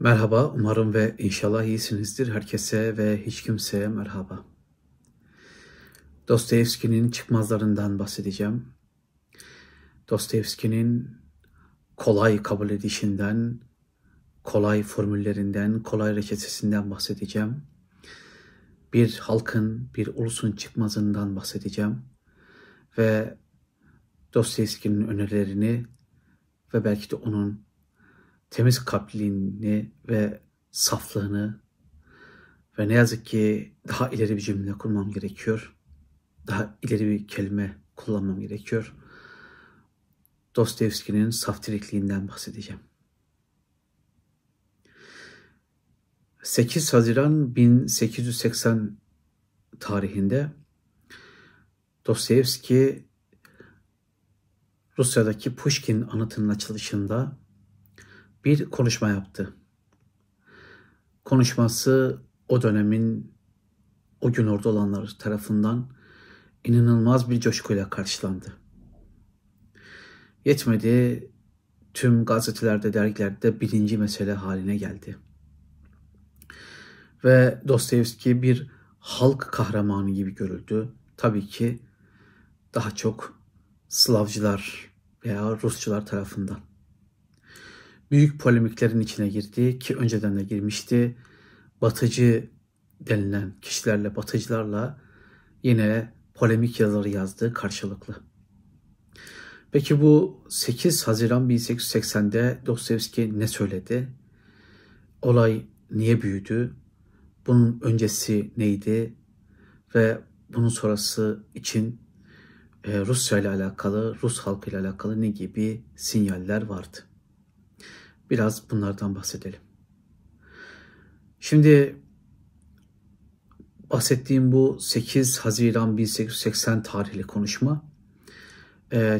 Merhaba, umarım ve inşallah iyisinizdir. Herkese ve hiç kimseye merhaba. Dostoyevski'nin çıkmazlarından bahsedeceğim. Dostoyevski'nin kolay kabul edişinden, kolay formüllerinden, kolay reçetesinden bahsedeceğim. Bir halkın, bir ulusun çıkmazından bahsedeceğim. Ve Dostoyevski'nin önerilerini ve belki de onun temiz kalpliliğini ve saflığını ve ne yazık ki daha ileri bir cümle kurmam gerekiyor. Daha ileri bir kelime kullanmam gerekiyor. Dostoyevski'nin saftirikliğinden bahsedeceğim. 8 Haziran 1880 tarihinde Dostoyevski Rusya'daki Puşkin anıtının açılışında bir konuşma yaptı. Konuşması o dönemin, o gün orada olanlar tarafından inanılmaz bir coşkuyla karşılandı. Yetmedi, tüm gazetelerde, dergilerde birinci mesele haline geldi. Ve Dostoyevski bir halk kahramanı gibi görüldü. Tabii ki daha çok Slavcılar veya Rusçular tarafından. Büyük polemiklerin içine girdi ki önceden de girmişti. Batıcı denilen kişilerle, batıcılarla yine polemik yazıları yazdı karşılıklı. Peki bu 8 Haziran 1880'de Dostoyevski ne söyledi? Olay niye büyüdü? Bunun öncesi neydi? Ve bunun sonrası için Rusya ile alakalı, Rus halkı ile alakalı ne gibi sinyaller vardı? Biraz bunlardan bahsedelim. Şimdi bahsettiğim bu 8 Haziran 1880 tarihli konuşma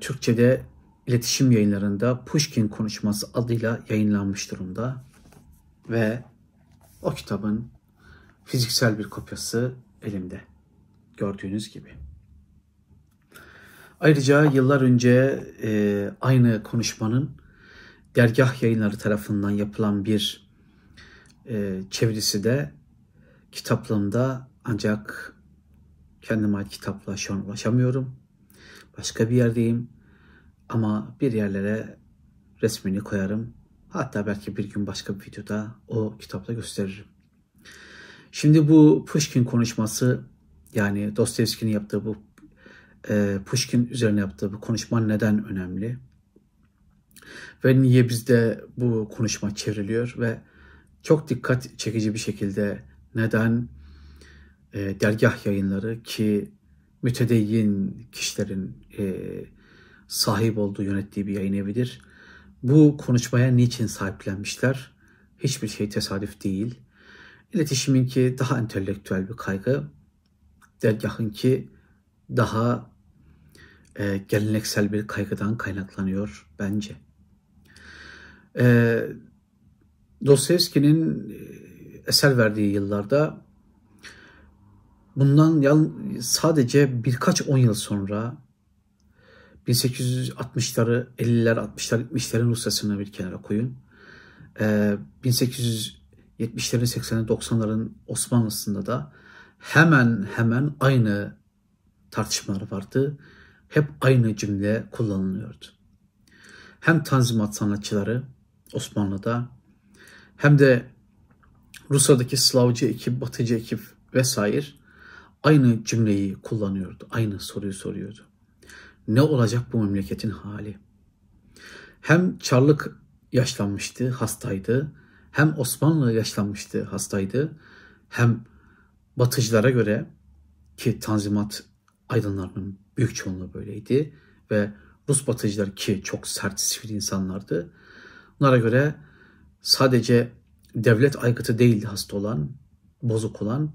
Türkçe'de iletişim yayınlarında Puşkin konuşması adıyla yayınlanmış durumda. Ve o kitabın fiziksel bir kopyası elimde, gördüğünüz gibi. Ayrıca yıllar önce aynı konuşmanın dergah yayınları tarafından yapılan bir çevirisi de kitaplığımda, ancak kendime ait kitapla şu an ulaşamıyorum. Başka bir yerdeyim ama bir yerlere resmini koyarım. Hatta belki bir gün başka bir videoda o kitapla gösteririm. Şimdi bu Puşkin konuşması, yani Dostoyevski'nin yaptığı bu Puşkin üzerine yaptığı bu konuşma neden önemli? Ve niye bizde bu konuşma çevriliyor ve çok dikkat çekici bir şekilde neden dergah yayınları, ki mütedeyyin kişilerin sahip olduğu, yönettiği bir yayın evidir, bu konuşmaya niçin sahiplenmişler? Hiçbir şey tesadüf değil. İletişiminki daha entelektüel bir kaygı, dergahınki daha geleneksel bir kaygıdan kaynaklanıyor bence. Dostoyevski'nin eser verdiği yıllarda, bundan sadece birkaç 10 yıl sonra 1860'ları, 50'ler, 60'lar, 70'lerin Rusya'sını bir kenara koyun. 1870'lerin, 80'lerin, 90'ların Osmanlı'sında da hemen aynı tartışmalar vardı. Hep aynı cümle kullanılıyordu. Hem Tanzimat sanatçıları Osmanlı'da, hem de Rusya'daki Slavcı ekip, Batıcı ekip vesaire aynı cümleyi kullanıyordu. Aynı soruyu soruyordu. Ne olacak bu memleketin hali? Hem Çarlık yaşlanmıştı, hastaydı. Hem Osmanlı yaşlanmıştı, hastaydı. Hem Batıcılara göre, ki Tanzimat aydınlarının büyük çoğunluğu böyleydi ve Rus Batıcılar, ki çok sert, sivil insanlardı, bunlara göre sadece devlet aygıtı değildi hasta olan, bozuk olan,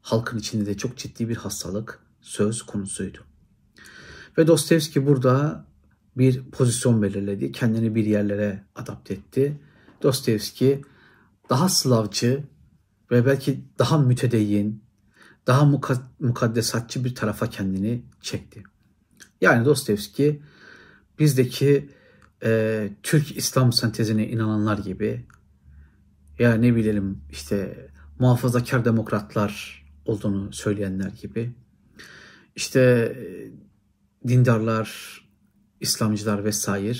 halkın içinde de çok ciddi bir hastalık söz konusuydu. Ve Dostoyevski burada bir pozisyon belirledi, kendini bir yerlere adapte etti. Dostoyevski daha Slavcı ve belki daha mütedeyyin, daha mukaddesatçı bir tarafa kendini çekti. Yani Dostoyevski bizdeki Türk İslam sentezine inananlar gibi ya ne bilelim işte muhafazakar demokratlar olduğunu söyleyenler gibi, işte dindarlar, İslamcılar vesaire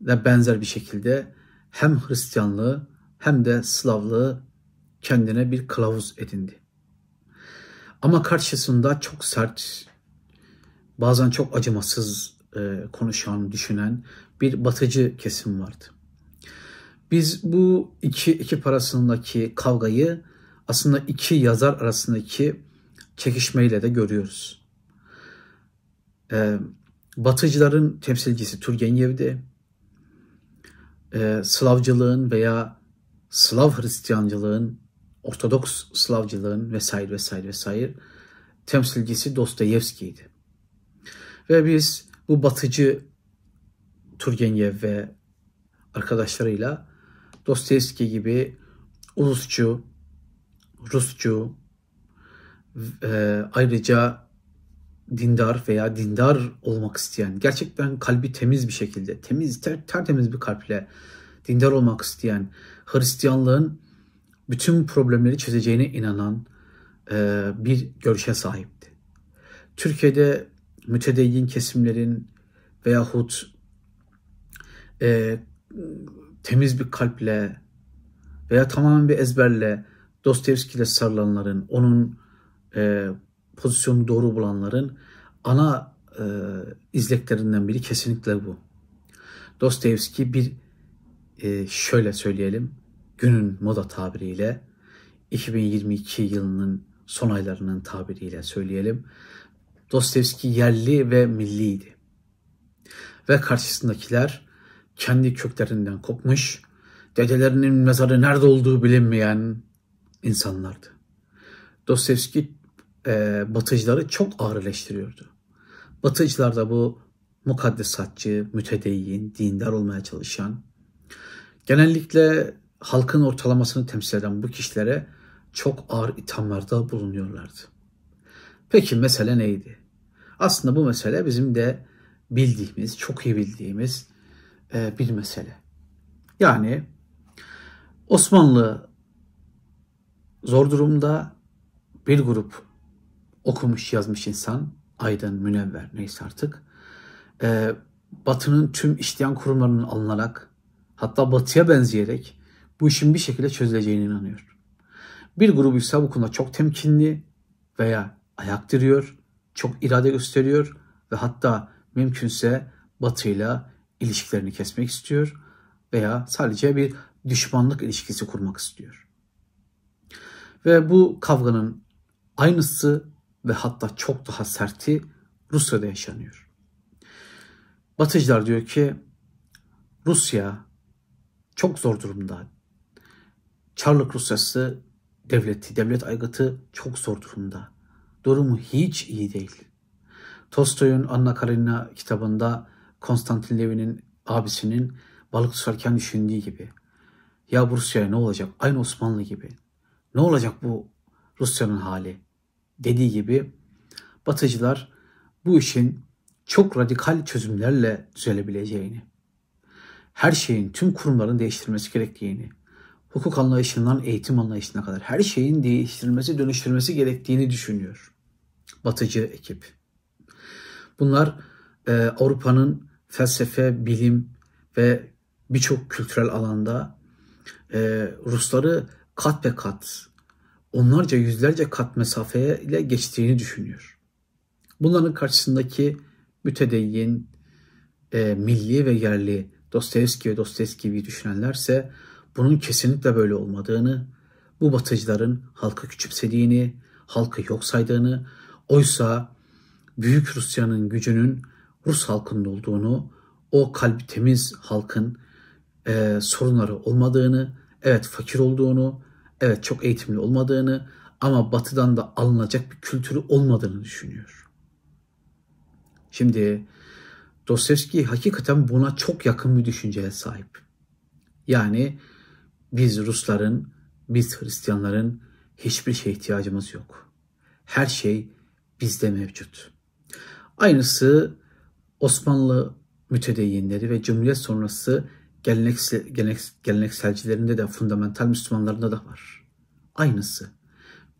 de benzer bir şekilde hem Hristiyanlığı hem de Slavlığı kendine bir kılavuz edindi. Ama karşısında çok sert, bazen çok acımasız konuşan, düşünen bir batıcı kesim vardı. Biz bu iki parasındaki kavgayı aslında iki yazar arasındaki çekişmeyle de görüyoruz. Batıcıların temsilcisi Turgenev'di. Slavcılığın veya Slav Hristiyancılığın, Ortodoks Slavcılığın vesaire temsilcisi Dostoyevski'ydi. Ve biz bu batıcı Turgenev ve arkadaşlarıyla Dostoyevski gibi ulusçu, Rusçu, ayrıca dindar veya dindar olmak isteyen, gerçekten kalbi temiz bir şekilde, tertemiz bir kalple dindar olmak isteyen, Hristiyanlığın bütün problemleri çözeceğine inanan bir görüşe sahipti. Türkiye'de mütedeyyin kesimlerin veyahut temiz bir kalple veya tamamen bir ezberle Dostoyevski'yle sarılanların, onun pozisyonu doğru bulanların ana izleklerinden biri kesinlikle bu. Dostoyevski bir, şöyle söyleyelim, günün moda tabiriyle, 2022 yılının son aylarının tabiriyle söyleyelim, Dostoyevski yerli ve milliydi. Ve karşısındakiler kendi köklerinden kopmuş, dedelerinin mezarı nerede olduğu bilinmeyen insanlardı. Dostoyevski batıcıları çok ağır eleştiriyordu. Batıcılar da bu mukaddesatçı, mütedeyyin, dindar olmaya çalışan, genellikle halkın ortalamasını temsil eden bu kişilere çok ağır ithamlarda bulunuyorlardı. Peki mesele neydi? Aslında bu mesele bizim de bildiğimiz, çok iyi bildiğimiz bir mesele. Yani Osmanlı zor durumda, bir grup okumuş yazmış insan, aydın, münevver neyse artık, Batı'nın tüm işleyen kurumlarının alınarak, hatta Batı'ya benzeyerek bu işin bir şekilde çözüleceğine inanıyor. Bir grubuysa bu konuda çok temkinli veya ayak diriyor, çok irade gösteriyor ve hatta mümkünse Batı'yla ilişkilerini kesmek istiyor veya sadece bir düşmanlık ilişkisi kurmak istiyor. Ve bu kavganın aynısı ve hatta çok daha serti Rusya'da yaşanıyor. Batıcılar diyor ki Rusya çok zor durumda. Çarlık Rusyası devleti, devlet aygıtı çok zor durumda. Durumu hiç iyi değil. Tolstoy'un Anna Karenina kitabında Konstantin Levin'in abisinin balık tutarken düşündüğü gibi, ya bu Rusya'ya ne olacak? Aynı Osmanlı gibi. Ne olacak bu Rusya'nın hali? Dediği gibi Batıcılar bu işin çok radikal çözümlerle düzelebileceğini, her şeyin, tüm kurumların değiştirilmesi gerektiğini, hukuk anlayışından eğitim anlayışına kadar her şeyin değiştirilmesi, dönüştürülmesi gerektiğini düşünüyor Batıcı ekip. Bunlar Avrupa'nın felsefe, bilim ve birçok kültürel alanda Rusları kat be kat, onlarca yüzlerce kat mesafeye ile geçtiğini düşünüyor. Bunların karşısındaki mütedeyyin, milli ve yerli Dostoyevski ve Dostoyevski'yi düşünenlerse bunun kesinlikle böyle olmadığını, bu batıcıların halkı küçümsediğini, halkı yok saydığını, oysa Büyük Rusya'nın gücünün Rus halkında olduğunu, o kalbi temiz halkın sorunları olmadığını, evet fakir olduğunu, evet çok eğitimli olmadığını ama Batı'dan da alınacak bir kültürü olmadığını düşünüyor. Şimdi Dostoyevski hakikaten buna çok yakın bir düşünceye sahip. Yani biz Rusların, biz Hristiyanların hiçbir şeye ihtiyacımız yok. Her şey bizde mevcut. Aynısı Osmanlı mütedeyyinleri ve Cumhuriyet sonrası gelenekselcilerinde de, fundamental Müslümanlarında da var. Aynısı.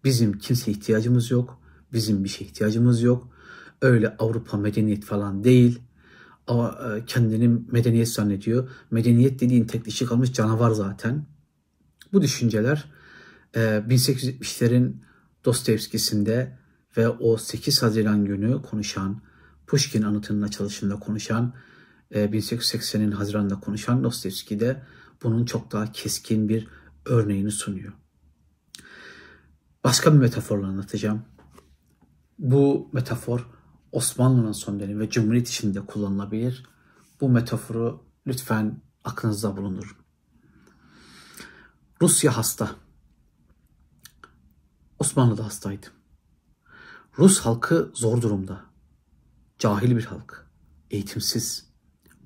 Bizim kimseye ihtiyacımız yok. Bizim bir şeye ihtiyacımız yok. Öyle Avrupa medeniyet falan değil. Kendini medeniyet zannediyor. Medeniyet dediğin tek dişi kalmış canavar zaten. Bu düşünceler 1870'lerin Dostoyevski'sinde ve o 8 Haziran günü konuşan, Pushkin anıtının açılışında konuşan, 1880'in Haziran'da konuşan Dostoyevski de bunun çok daha keskin bir örneğini sunuyor. Başka bir metaforla anlatacağım. Bu metafor Osmanlı'nın son dönemi ve Cumhuriyet içinde kullanılabilir. Bu metaforu lütfen aklınızda bulundurun. Rusya hasta. Osmanlı da hastaydı. Rus halkı zor durumda. Cahil bir halk. Eğitimsiz.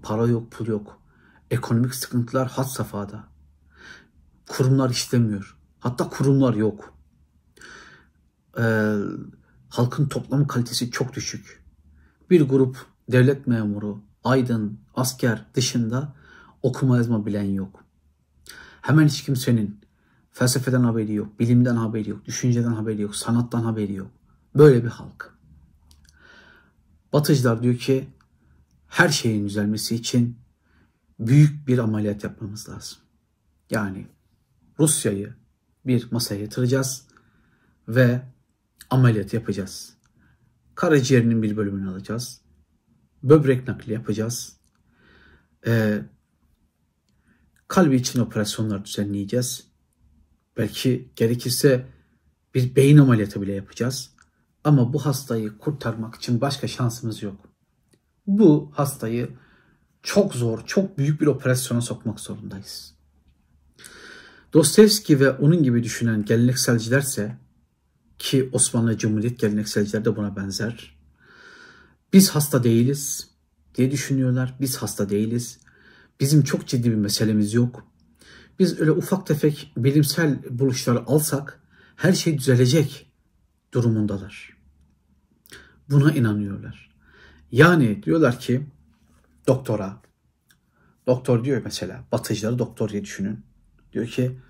Para yok, pul yok. Ekonomik sıkıntılar had safhada. Kurumlar işlemiyor. Hatta kurumlar yok. Halkın toplam kalitesi çok düşük. Bir grup devlet memuru, aydın, asker dışında okuma yazma bilen yok. Hemen hiç kimsenin felsefeden haberi yok, bilimden haberi yok, düşünceden haberi yok, sanattan haberi yok. Böyle bir halk. Batıcılar diyor ki her şeyin düzelmesi için büyük bir ameliyat yapmamız lazım. Yani Rusya'yı bir masaya yatıracağız ve ameliyat yapacağız. Karaciğerinin bir bölümünü alacağız. Böbrek nakli yapacağız. Kalbi için operasyonlar düzenleyeceğiz. Belki gerekirse bir beyin ameliyatı bile yapacağız. Ama bu hastayı kurtarmak için başka şansımız yok. Bu hastayı çok zor, çok büyük bir operasyona sokmak zorundayız. Dostoyevski ve onun gibi düşünen gelenekselcilerse, ki Osmanlı Cumhuriyet gelenekselciler de buna benzer, biz hasta değiliz diye düşünüyorlar. Biz hasta değiliz. Bizim çok ciddi bir meselemiz yok. Biz öyle ufak tefek bilimsel buluşları alsak her şey düzelecek durumundalar. Buna inanıyorlar. Yani diyorlar ki doktora, doktor diyor mesela, batıcıları doktor diye düşünün. Diyor ki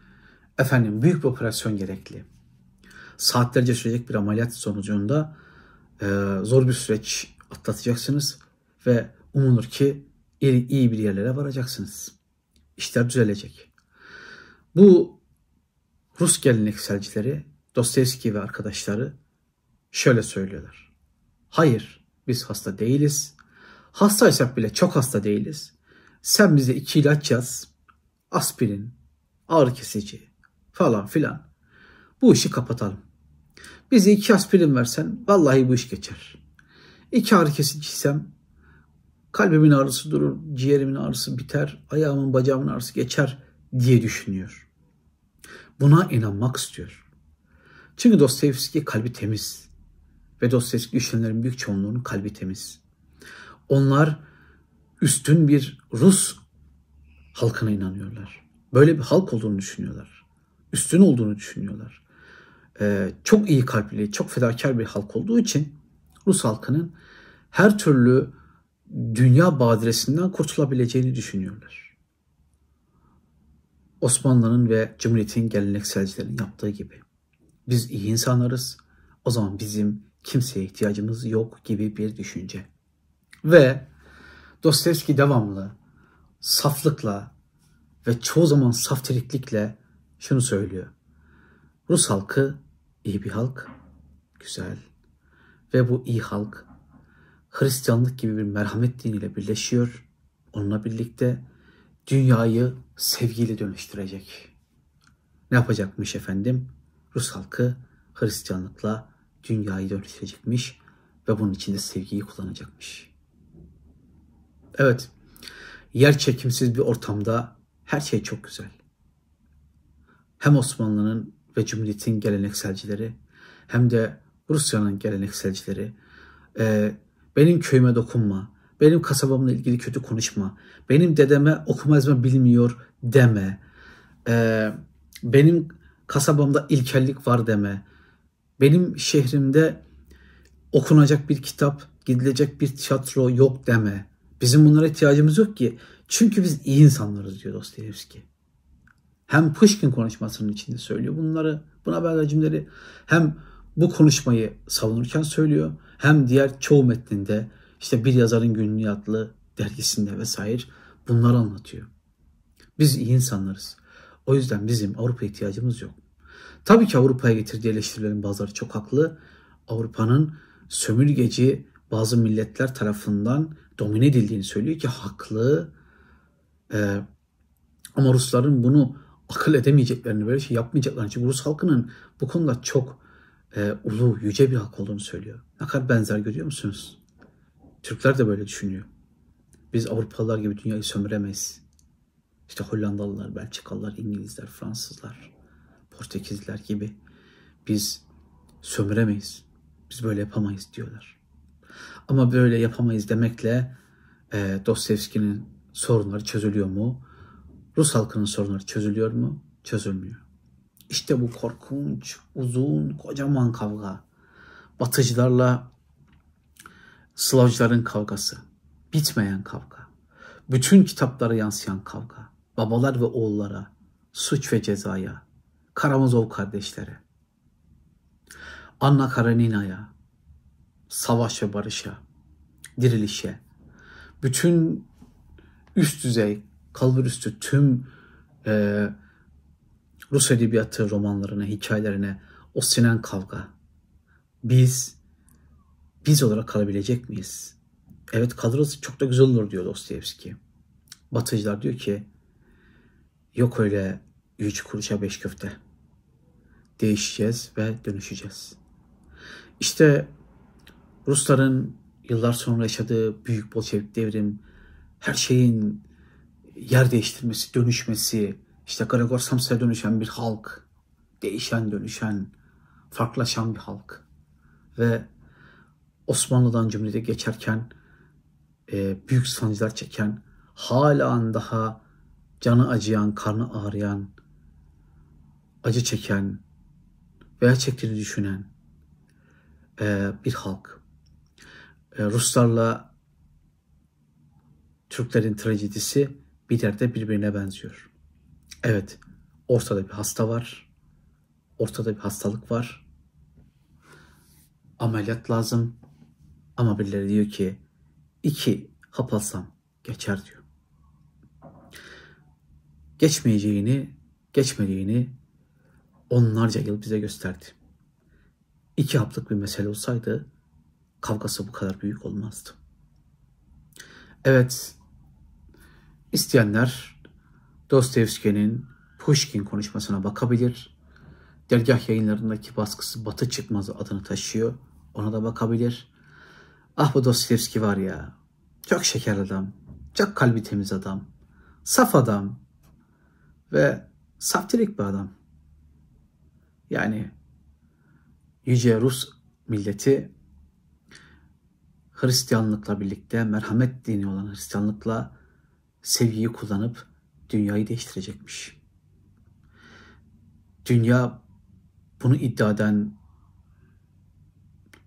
efendim büyük bir operasyon gerekli. Saatlerce sürecek bir ameliyat sonucunda zor bir süreç atlatacaksınız ve umulur ki iyi bir yerlere varacaksınız. İşler düzelecek. Bu Rus gelenekselcileri, Dostoyevski ve arkadaşları şöyle söylüyorlar. Hayır, biz hasta değiliz. Hastaysak bile çok hasta değiliz. Sen bize 2 ilaç yaz. Aspirin, ağrı kesici falan filan. Bu işi kapatalım. Bize 2 aspirin versen vallahi bu iş geçer. 2 ağrı kesiciysem kalbimin ağrısı durur, ciğerimin ağrısı biter, ayağımın bacağımın ağrısı geçer diye düşünüyor. Buna inanmak istiyor. Çünkü Dostoyevski kalbi temiz. Ve Dostoyevski düşünenlerin büyük çoğunluğunun kalbi temiz. Onlar üstün bir Rus halkına inanıyorlar. Böyle bir halk olduğunu düşünüyorlar. Üstün olduğunu düşünüyorlar. Çok iyi kalpli, çok fedakar bir halk olduğu için Rus halkının her türlü dünya badiresinden kurtulabileceğini düşünüyorlar. Osmanlı'nın ve Cumhuriyet'in gelenekselcilerin yaptığı gibi. Biz iyi insanlarız, o zaman bizim kimseye ihtiyacımız yok gibi bir düşünce. Ve Dostoyevski devamlı saflıkla ve çoğu zaman saftiriklikle şunu söylüyor. Rus halkı iyi bir halk, güzel ve bu iyi halk Hristiyanlık gibi bir merhamet diniyle birleşiyor. Onunla birlikte dünyayı sevgiyle dönüştürecek. Ne yapacakmış efendim? Rus halkı Hristiyanlıkla dünyayı dönüştürecekmiş ve bunun için de sevgiyi kullanacakmış. Evet, yerçekimsiz bir ortamda her şey çok güzel. Hem Osmanlı'nın ve Cumhuriyet'in gelenekselcileri hem de Rusya'nın gelenekselcileri benim köyüme dokunma, benim kasabamla ilgili kötü konuşma, benim dedeme okuma yazma bilmiyor deme, benim kasabamda ilkellik var deme, benim şehrimde okunacak bir kitap, gidilecek bir tiyatro yok deme. Bizim bunlara ihtiyacımız yok ki. Çünkü biz iyi insanlarız diyor Dostoyevski. Hem Pushkin konuşmasının içinde söylüyor bunları, buna benzer cümleleri. Hem bu konuşmayı savunurken söylüyor. Hem diğer çoğu metninde, işte Bir Yazarın Günlüğü adlı dergisinde vesaire bunları anlatıyor. Biz iyi insanlarız. O yüzden bizim Avrupa ihtiyacımız yok. Tabii ki Avrupa'ya getirdiği eleştirilerin bazıları çok haklı. Avrupa'nın sömürgeci bazı milletler tarafından domine edildiğini söylüyor ki haklı. Ama Rusların bunu akıl edemeyeceklerini, böyle şey yapmayacaklarını, çünkü Rus halkının bu konuda çok ulu, yüce bir halk olduğunu söylüyor. Ne kadar benzer görüyor musunuz? Türkler de böyle düşünüyor. Biz Avrupalılar gibi dünyayı sömüremeyiz. İşte Hollandalılar, Belçikalılar, İngilizler, Fransızlar, Portekizliler gibi biz sömüremeyiz. Biz böyle yapamayız diyorlar. Ama böyle yapamayız demekle Dostoyevski'nin sorunları çözülüyor mu? Rus halkının sorunları çözülüyor mu? Çözülmüyor. İşte bu korkunç, uzun, kocaman kavga. Batıcılarla Slavcıların kavgası. Bitmeyen kavga. Bütün kitaplara yansıyan kavga. Babalar ve oğullara, Suç ve Ceza'ya, Karamazov Kardeşlere, Anna Karenina'ya, Savaş ve Barış'a, Diriliş'e, bütün üst düzey, kalburüstü tüm Rus edebiyatı romanlarına, hikayelerine o sinen kavga. Biz olarak kalabilecek miyiz? Evet kalırız, çok da güzel olur diyor Dostoyevski. Batıcılar diyor ki yok öyle 3 kuruşa 5 köfte. Değişeceğiz ve dönüşeceğiz. İşte Rusların yıllar sonra yaşadığı büyük Bolşevik devrim, her şeyin yer değiştirmesi, dönüşmesi, işte Gregor Samsa'ya dönüşen bir halk, değişen, dönüşen, farklılaşan bir halk ve Osmanlı'dan Cumhuriyet'e geçerken büyük sancılar çeken, hala daha canı acıyan, karnı ağrıyan, acı çeken veya çektiğini düşünen bir halk. Ruslarla Türklerin trajedisi bir yerde birbirine benziyor. Evet, ortada bir hasta var. Ortada bir hastalık var. Ameliyat lazım. Ama birileri diyor ki 2 hap alsam geçer diyor. Geçmediğini onlarca yıl bize gösterdi. 2 haplık bir mesele olsaydı kavgası bu kadar büyük olmazdı. Evet, isteyenler Dostoyevski'nin Pushkin konuşmasına bakabilir. Dergah Yayınları'ndaki baskısı Batı Çıkmazı adını taşıyor. Ona da bakabilir. Ah bu Dostoyevski var ya, çok şeker adam, çok kalbi temiz adam, saf adam ve saftirik bir adam. Yani Yüce Rus milleti Hristiyanlıkla birlikte, merhamet dini olan Hristiyanlıkla sevgiyi kullanıp dünyayı değiştirecekmiş. Dünya bunu iddia eden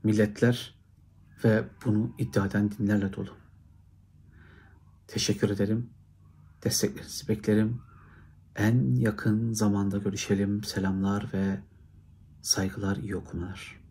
milletler ve bunu iddia eden dinlerle dolu. Teşekkür ederim. Desteklerinizi beklerim. En yakın zamanda görüşelim. Selamlar ve saygılar, iyi okumalar.